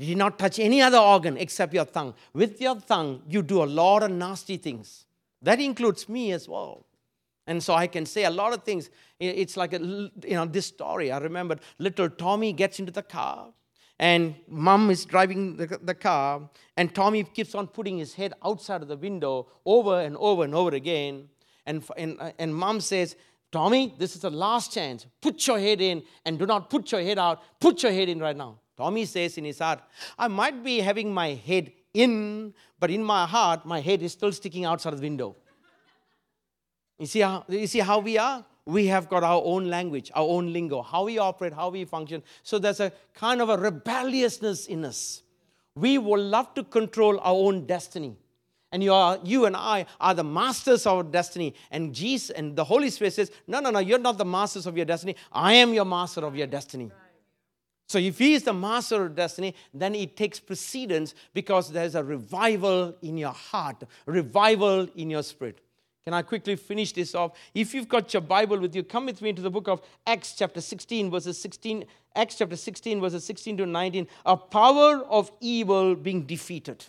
You did not touch any other organ except your tongue. With your tongue, you do a lot of nasty things. That includes me as well. And so I can say a lot of things. It's like, this story. I remembered little Tommy gets into the car. And Mom is driving the car. And Tommy keeps on putting his head outside of the window over and over and over again. And Mom says, Tommy, this is the last chance. Put your head in and do not put your head out. Put your head in right now. Tommy says in his heart, I might be having my head in, but in my heart, my head is still sticking outside the window. You see how we are? We have got our own language, our own lingo, how we operate, how we function. So there's a kind of a rebelliousness in us. We will love to control our own destiny. And you and I are the masters of our destiny. And Jesus and the Holy Spirit says, no, you're not the masters of your destiny. I am your master of your destiny. So if he is the master of destiny, then it takes precedence because there's a revival in your heart, revival in your spirit. Can I quickly finish this off? If you've got your Bible with you, come with me into the book of Acts chapter 16, verses 16. Acts chapter 16, verses 16 to 19. A power of evil being defeated.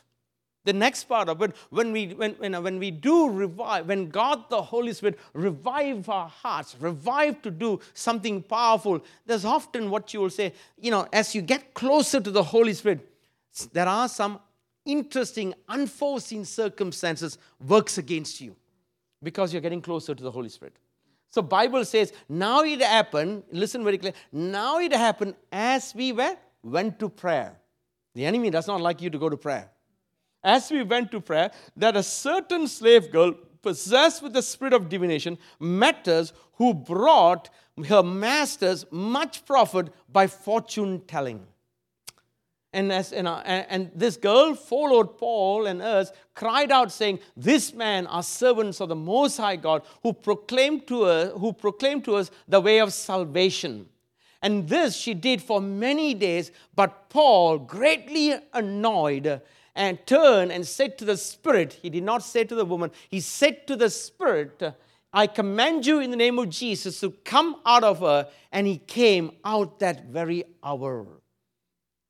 The next part of it, when we do revive, when God the Holy Spirit revive our hearts, revive to do something powerful, there's often what you will say, as you get closer to the Holy Spirit, there are some interesting, unforeseen circumstances works against you because you're getting closer to the Holy Spirit. So Bible says, now it happened, listen very clearly, now it happened as we went to prayer. The enemy does not like you to go to prayer. As we went to prayer, that a certain slave girl possessed with the spirit of divination met us, who brought her masters much profit by fortune telling. And this girl followed Paul and us, cried out saying, "This man are servants of the Most High God, who proclaimed to us the way of salvation." And this she did for many days, but Paul, greatly annoyed, and turned and said to the spirit, he did not say to the woman, he said to the spirit, I command you in the name of Jesus to come out of her. And he came out that very hour.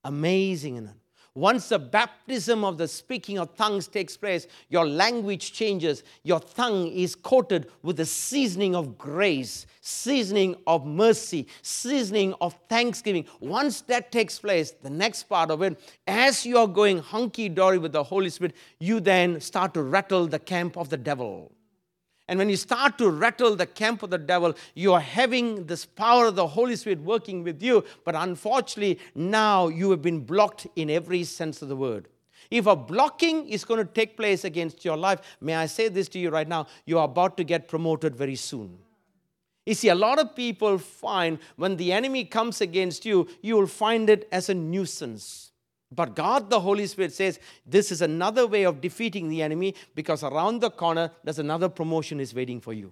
Amazing, isn't it? Once the baptism of the speaking of tongues takes place, your language changes. Your tongue is coated with the seasoning of grace, seasoning of mercy, seasoning of thanksgiving. Once that takes place, the next part of it, as you are going hunky-dory with the Holy Spirit, you then start to rattle the camp of the devil. And when you start to rattle the camp of the devil, you are having this power of the Holy Spirit working with you. But unfortunately, now you have been blocked in every sense of the word. If a blocking is going to take place against your life, may I say this to you right now, you are about to get promoted very soon. You see, a lot of people find when the enemy comes against you, you will find it as a nuisance. But God, the Holy Spirit says, this is another way of defeating the enemy because around the corner, there's another promotion is waiting for you.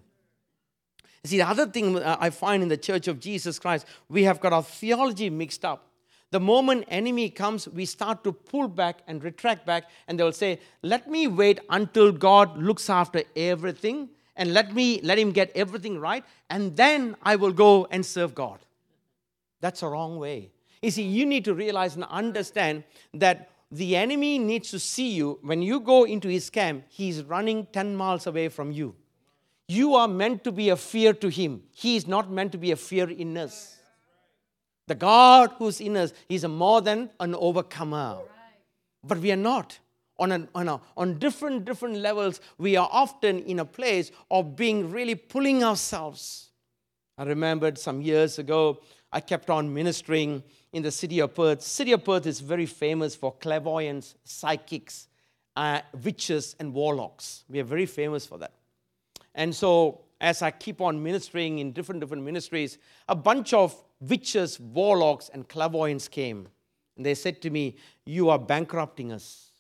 See, the other thing I find in the Church of Jesus Christ, we have got our theology mixed up. The moment enemy comes, we start to pull back and retract back, and they'll say, let me wait until God looks after everything, and let him get everything right, and then I will go and serve God. That's a wrong way. You see, you need to realize and understand that the enemy needs to see you. When you go into his camp, he's running 10 miles away from you. You are meant to be a fear to him. He is not meant to be a fear in us. The God who's in us, he's more than an overcomer. But we are not. On different levels, we are often in a place of being really pulling ourselves. I remembered some years ago, I kept on ministering in the city of Perth. City of Perth is very famous for clairvoyants, psychics, witches, and warlocks. We are very famous for that. And so as I keep on ministering in different ministries, a bunch of witches, warlocks, and clairvoyants came. And they said to me, you are bankrupting us.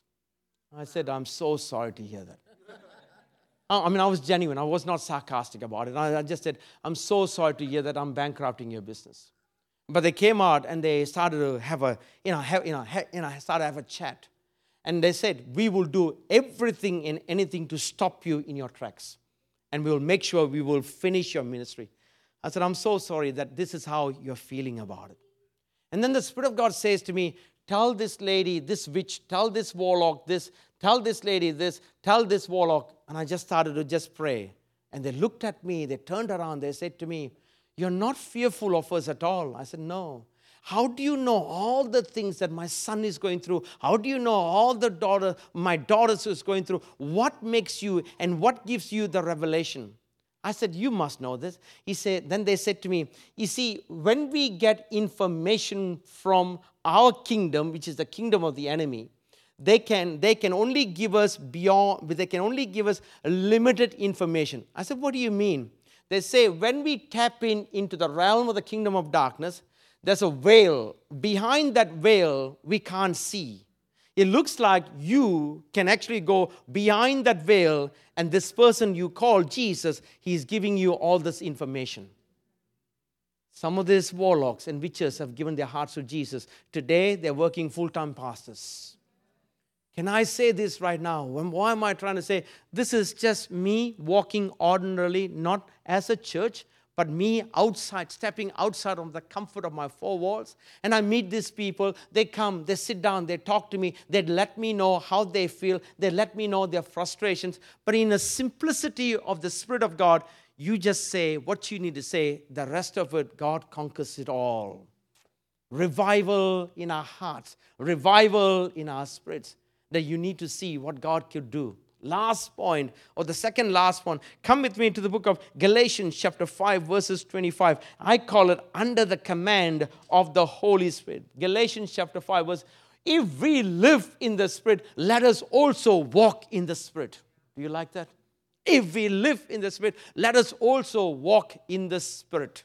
I said, I'm so sorry to hear that. I mean, I was genuine. I was not sarcastic about it. I just said, I'm so sorry to hear that I'm bankrupting your business. But they came out and they started to have a chat, and they said, we will do everything and anything to stop you in your tracks, and we will make sure we will finish your ministry. I said, I'm so sorry that this is how you're feeling about it. And then the Spirit of God says to me, tell this lady, this witch, tell this warlock, this, tell this lady, this, tell this warlock. And I just started to just pray. And they looked at me, they turned around, they said to me, you're not fearful of us at all. I said, no. How do you know all the things that my son is going through? How do you know all the my daughters is going through? What makes you and what gives you the revelation? I said, you must know this. Then they said to me, you see, when we get information from our kingdom, which is the kingdom of the enemy, they can only give us limited information. I said, what do you mean? They say, when we tap into the realm of the kingdom of darkness, there's a veil. Behind that veil, we can't see. It looks like you can actually go behind that veil, and this person you call Jesus, he's giving you all this information. Some of these warlocks and witches have given their hearts to Jesus. Today, they're working full-time pastors. Can I say this right now? Why am I trying to say? This is just me walking ordinarily, not as a church, but me outside, stepping outside of the comfort of my four walls. And I meet these people. They come, they sit down, they talk to me. They let me know how they feel. They let me know their frustrations. But in the simplicity of the Spirit of God, you just say what you need to say. The rest of it, God conquers it all. Revival in our hearts. Revival in our spirits. That you need to see what God could do. Last point, or the second last one. Come with me to the book of Galatians chapter 5, verses 25. I call it under the command of the Holy Spirit. Galatians chapter 5 was, if we live in the Spirit, let us also walk in the Spirit. Do you like that? If we live in the Spirit, let us also walk in the Spirit.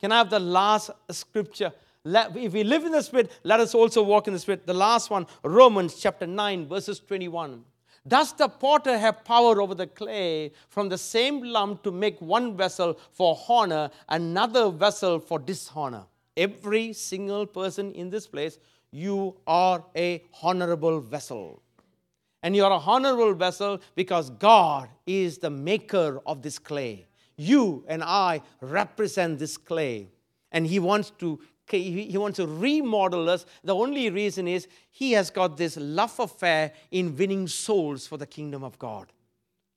Can I have the last scripture? If we live in the Spirit, let us also walk in the Spirit. The last one, Romans chapter 9, verses 21. Does the potter have power over the clay from the same lump to make one vessel for honor, another vessel for dishonor? Every single person in this place, you are a honorable vessel. and you are a honorable vessel because God is the maker of this clay. You and I represent this clay, and He wants to remodel us. The only reason is He has got this love affair in winning souls for the kingdom of God.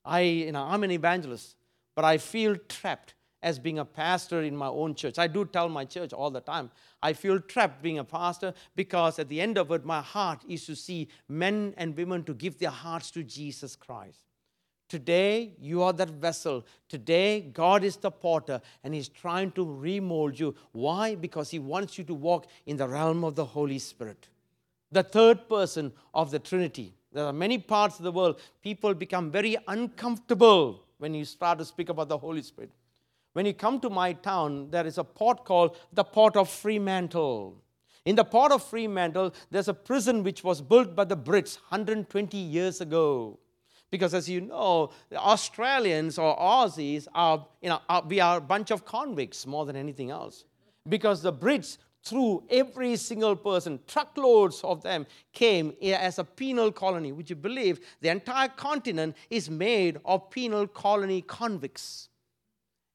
I'm an evangelist, but I feel trapped as being a pastor in my own church. I do tell my church all the time, I feel trapped being a pastor because at the end of it, my heart is to see men and women to give their hearts to Jesus Christ. Today, you are that vessel. Today, God is the potter and He's trying to remold you. Why? Because He wants you to walk in the realm of the Holy Spirit. The third person of the Trinity. There are many parts of the world, people become very uncomfortable when you start to speak about the Holy Spirit. When you come to my town, there is a port called the Port of Fremantle. In the Port of Fremantle, there's a prison which was built by the Brits 120 years ago. Because as you know, the Australians or Aussies are a bunch of convicts more than anything else. Because the Brits threw every single person, truckloads of them came as a penal colony. Would you believe the entire continent is made of penal colony convicts?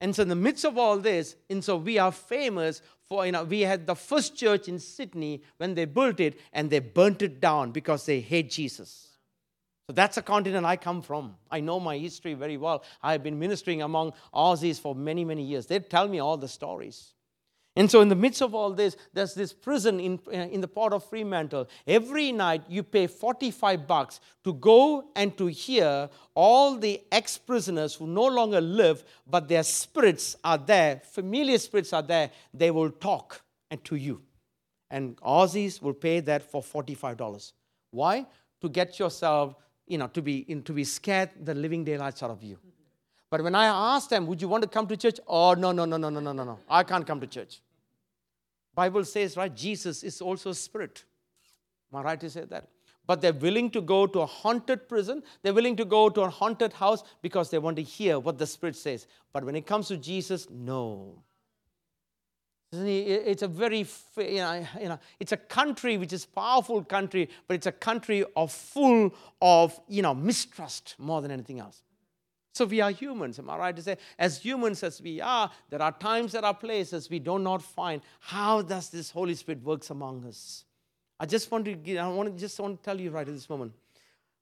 And so in the midst of all this, and so we are famous for, we had the first church in Sydney when they built it and they burnt it down because they hate Jesus. So that's the continent I come from. I know my history very well. I've been ministering among Aussies for many, many years. They tell me all the stories. And so in the midst of all this, there's this prison in the Port of Fremantle. Every night you pay $45 to go and to hear all the ex-prisoners who no longer live, but their spirits are there, familiar spirits are there. They will talk and to you. And Aussies will pay that for $45. Why? To get yourself, to be scared the living daylights out of you. But when I asked them, would you want to come to church? Oh, no. I can't come to church. Bible says, right, Jesus is also spirit. Am I right to say that? But they're willing to go to a haunted prison. They're willing to go to a haunted house because they want to hear what the Spirit says. But when it comes to Jesus, no. It's a very, it's a country which is a powerful country, but it's a country full of mistrust more than anything else. So we are humans, am I right to say? As humans as we are, there are times, there are places we do not find. How does this Holy Spirit works among us? I want to tell you right at this moment.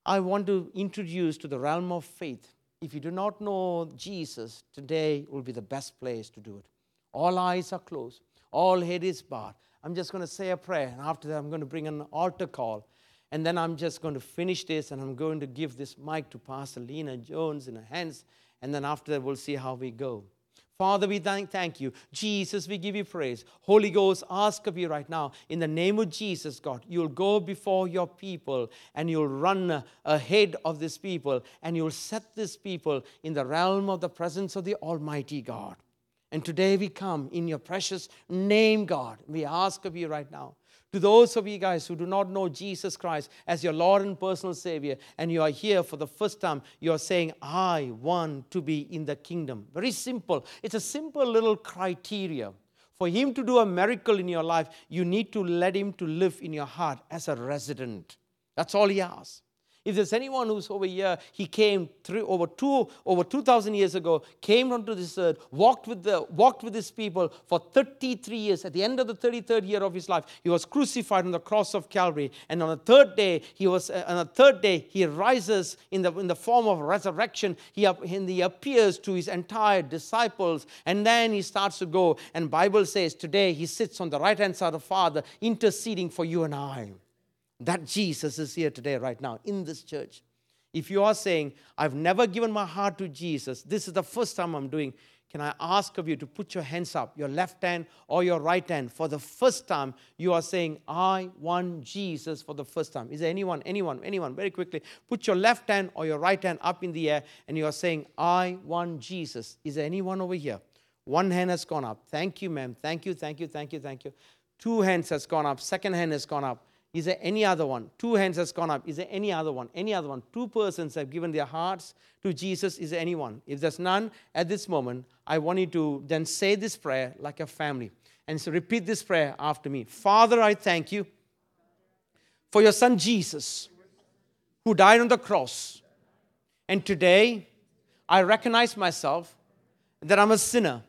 I want to introduce to the realm of faith. If you do not know Jesus, today will be the best place to do it. All eyes are closed. All head is bowed. I'm just going to say a prayer, and after that I'm going to bring an altar call. And then I'm just going to finish this, and I'm going to give this mic to Pastor Lena Jones in her hands. And then after that, we'll see how we go. Father, we thank you. Jesus, we give you praise. Holy Ghost, ask of you right now, in the name of Jesus, God, you'll go before your people, and you'll run ahead of this people, and you'll set this people in the realm of the presence of the Almighty God. And today we come in your precious name, God. We ask of you right now. To those of you guys who do not know Jesus Christ as your Lord and personal Savior, and you are here for the first time, you are saying, I want to be in the kingdom. Very simple. It's a simple little criteria. For Him to do a miracle in your life, you need to let Him to live in your heart as a resident. That's all He asks. If there's anyone who's over here, He came over 2,000 years ago, came onto this earth, walked with His people for 33 years. At the end of the 33rd year of His life, He was crucified on the cross of Calvary. And on the third day, He rises in the form of resurrection. He appears to His entire disciples. And then He starts to go. And Bible says today He sits on the right-hand side of the Father, interceding for you and I. That Jesus is here today, right now, in this church. If you are saying, I've never given my heart to Jesus, this is the first time I'm doing, can I ask of you to put your hands up, your left hand or your right hand? For the first time, you are saying, I want Jesus for the first time. Is there anyone, very quickly, put your left hand or your right hand up in the air and you are saying, I want Jesus. Is there anyone over here? One hand has gone up. Thank you, ma'am. Thank you. Two hands has gone up. Second hand has gone up. Is there any other one? Two hands has gone up. Is there any other one? Two persons have given their hearts to Jesus. Is there anyone? If there's none, at this moment, I want you to then say this prayer like a family. And so repeat this prayer after me. Father, I thank you for your Son Jesus who died on the cross. And today, I recognize myself that I'm a sinner.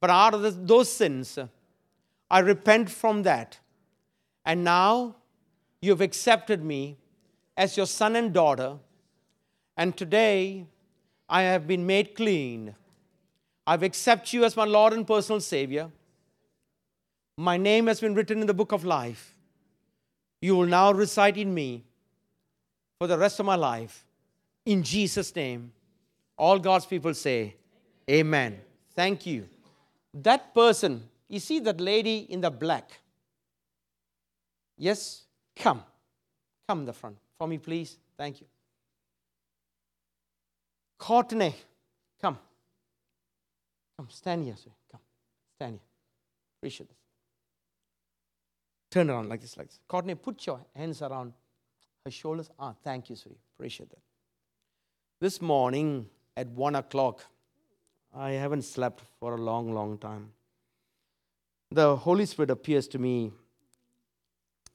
But out of those sins, I repent from that. And now, you've accepted me as your son and daughter. And today, I have been made clean. I've accepted you as my Lord and personal Savior. My name has been written in the book of life. You will now reside in me for the rest of my life. In Jesus' name, all God's people say, Amen. Amen. Thank you. That person, you see that lady in the black? Yes? Come. Come in the front. For me, please. Thank you. Courtney, come. Come, stand here, sir. Come, stand here. Appreciate this. Turn around like this, Courtney, put your hands around her shoulders. Ah, thank you, sir. Appreciate that. This morning at 1 o'clock, I haven't slept for a long, long time. The Holy Spirit appears to me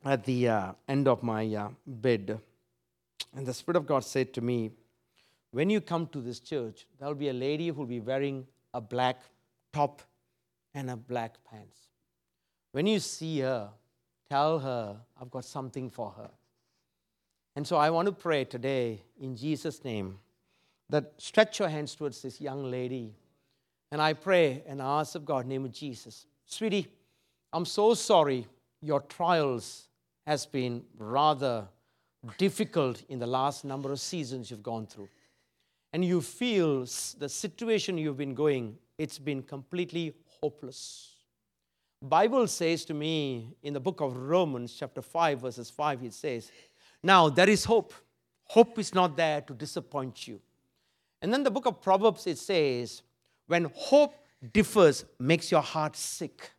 at the end of my bed. And the Spirit of God said to me, when you come to this church, there will be a lady who will be wearing a black top and a black pants. When you see her, tell her, I've got something for her. And so I want to pray today in Jesus' name that stretch your hands towards this young lady. And I pray and ask of God, in the name of Jesus, sweetie, I'm so sorry your trials has been rather difficult in the last number of seasons you've gone through. And you feel the situation you've been going, it's been completely hopeless. Bible says to me in the book of Romans chapter 5 verses 5, it says, now there is hope. Hope is not there to disappoint you. And then the book of Proverbs, it says, when hope differs, makes your heart sick.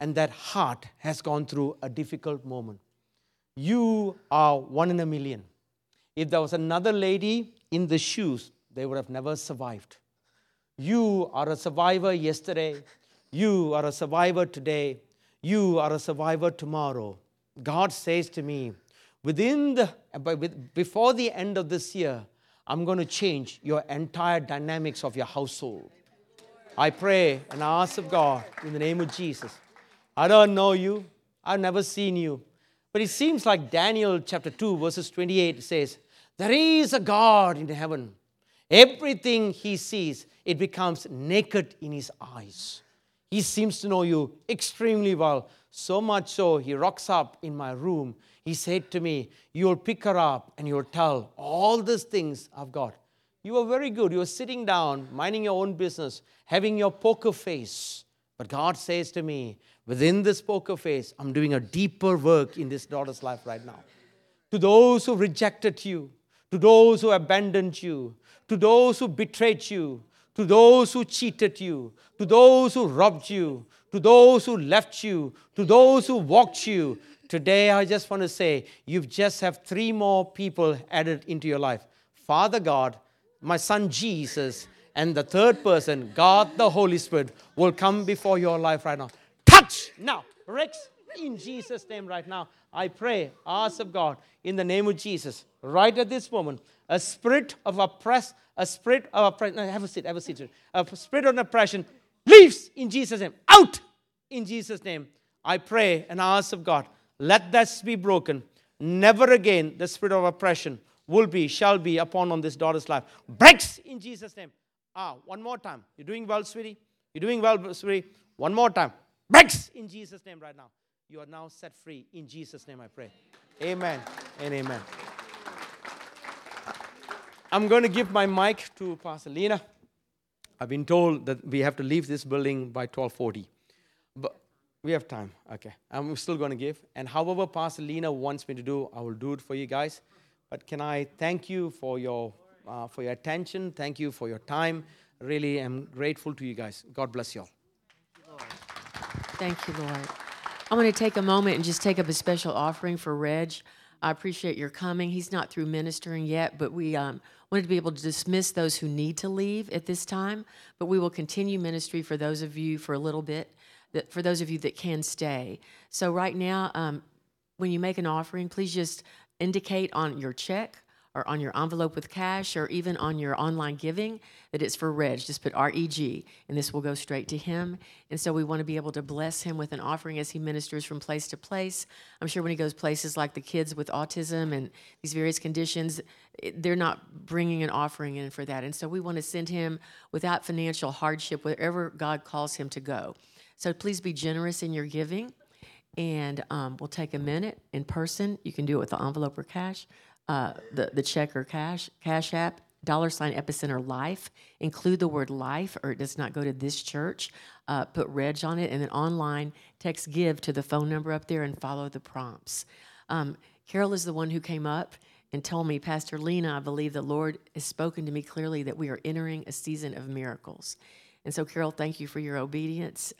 And that heart has gone through a difficult moment. You are 1 in a million. If there was another lady in the shoes, they would have never survived. You are a survivor yesterday. You are a survivor today. You are a survivor tomorrow. God says to me, before the end of this year, I'm going to change your entire dynamics of your household. I pray and ask of God in the name of Jesus. I don't know you. I've never seen you. But it seems like Daniel chapter 2 verses 28 says, there is a God in heaven. Everything he sees, it becomes naked in his eyes. He seems to know you extremely well. So much so, he rocks up in my room. He said to me, you'll pick her up and you'll tell all these things I've got. You were very good. You were sitting down, minding your own business, having your poker face. But God says to me, within this poker face, I'm doing a deeper work in this daughter's life right now. To those who rejected you, to those who abandoned you, to those who betrayed you, to those who cheated you, to those who robbed you, to those who left you, to those who walked you. Today, I just want to say, you just have 3 more people added into your life. Father God, my son Jesus, and the third person, God the Holy Spirit, will come before your life right now. Touch now, Rex, in Jesus' name right now. I pray, ask of God, in the name of Jesus, right at this moment, a spirit of oppression, a spirit of oppression leaves in Jesus' name. Out in Jesus' name. I pray and ask of God, let that be broken. Never again the spirit of oppression shall be upon this daughter's life. Breaks in Jesus' name. Ah, one more time. You're doing well, sweetie. You're doing well, sweetie. One more time. Breaks in Jesus' name right now. You are now set free. In Jesus' name I pray. Amen and amen. I'm going to give my mic to Pastor Lena. I've been told that we have to leave this building by 12:40. But we have time. Okay. I'm still going to give. And however Pastor Lena wants me to do, I will do it for you guys. But can I thank you for your attention. Thank you for your time. Really am grateful to you guys. God bless you all. Thank you, Lord. I'm going to take a moment and just take up a special offering for Reg. I appreciate your coming. He's not through ministering yet, but we wanted to be able to dismiss those who need to leave at this time. But we will continue ministry for those of you for a little bit, for those of you that can stay. So right now, when you make an offering, please just indicate on your check or on your envelope with cash or even on your online giving that it's for Reg. Just put R-E-G, and this will go straight to him. And so we want to be able to bless him with an offering as he ministers from place to place. I'm sure when he goes places like the kids with autism and these various conditions, they're not bringing an offering in for that. And so we want to send him without financial hardship wherever God calls him to go. So please be generous in your giving, and we'll take a minute in person. You can do it with the envelope or cash. The check or cash, Cash App, $ Epicenter Life. Include the word life, or it does not go to this church. Put Reg on it, and then online, text give to the phone number up there and follow the prompts. Carol is the one who came up and told me, Pastor Lena, I believe the Lord has spoken to me clearly that we are entering a season of miracles. And so, Carol, thank you for your obedience.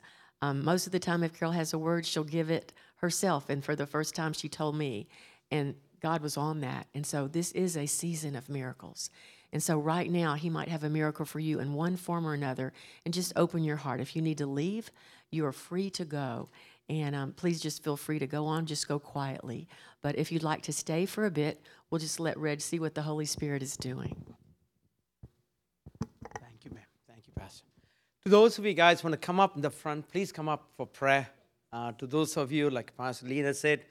Most of the time, if Carol has a word, she'll give it herself. And for the first time, she told me. And God was on that. And so this is a season of miracles. And so right now, he might have a miracle for you in one form or another. And just open your heart. If you need to leave, you are free to go. And please just feel free to go on. Just go quietly. But if you'd like to stay for a bit, we'll just let Reg see what the Holy Spirit is doing. Thank you, ma'am. Thank you, Pastor. To those of you guys want to come up in the front, please come up for prayer. To those of you, like Pastor Lena said,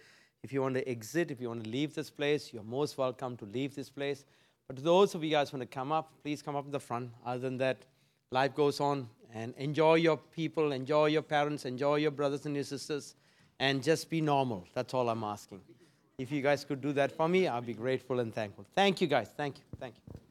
if you want to exit, if you want to leave this place, you're most welcome to leave this place. But to those of you guys who want to come up, please come up in the front. Other than that, life goes on. And enjoy your people, enjoy your parents, enjoy your brothers and your sisters. And just be normal. That's all I'm asking. If you guys could do that for me, I'll be grateful and thankful. Thank you, guys. Thank you. Thank you.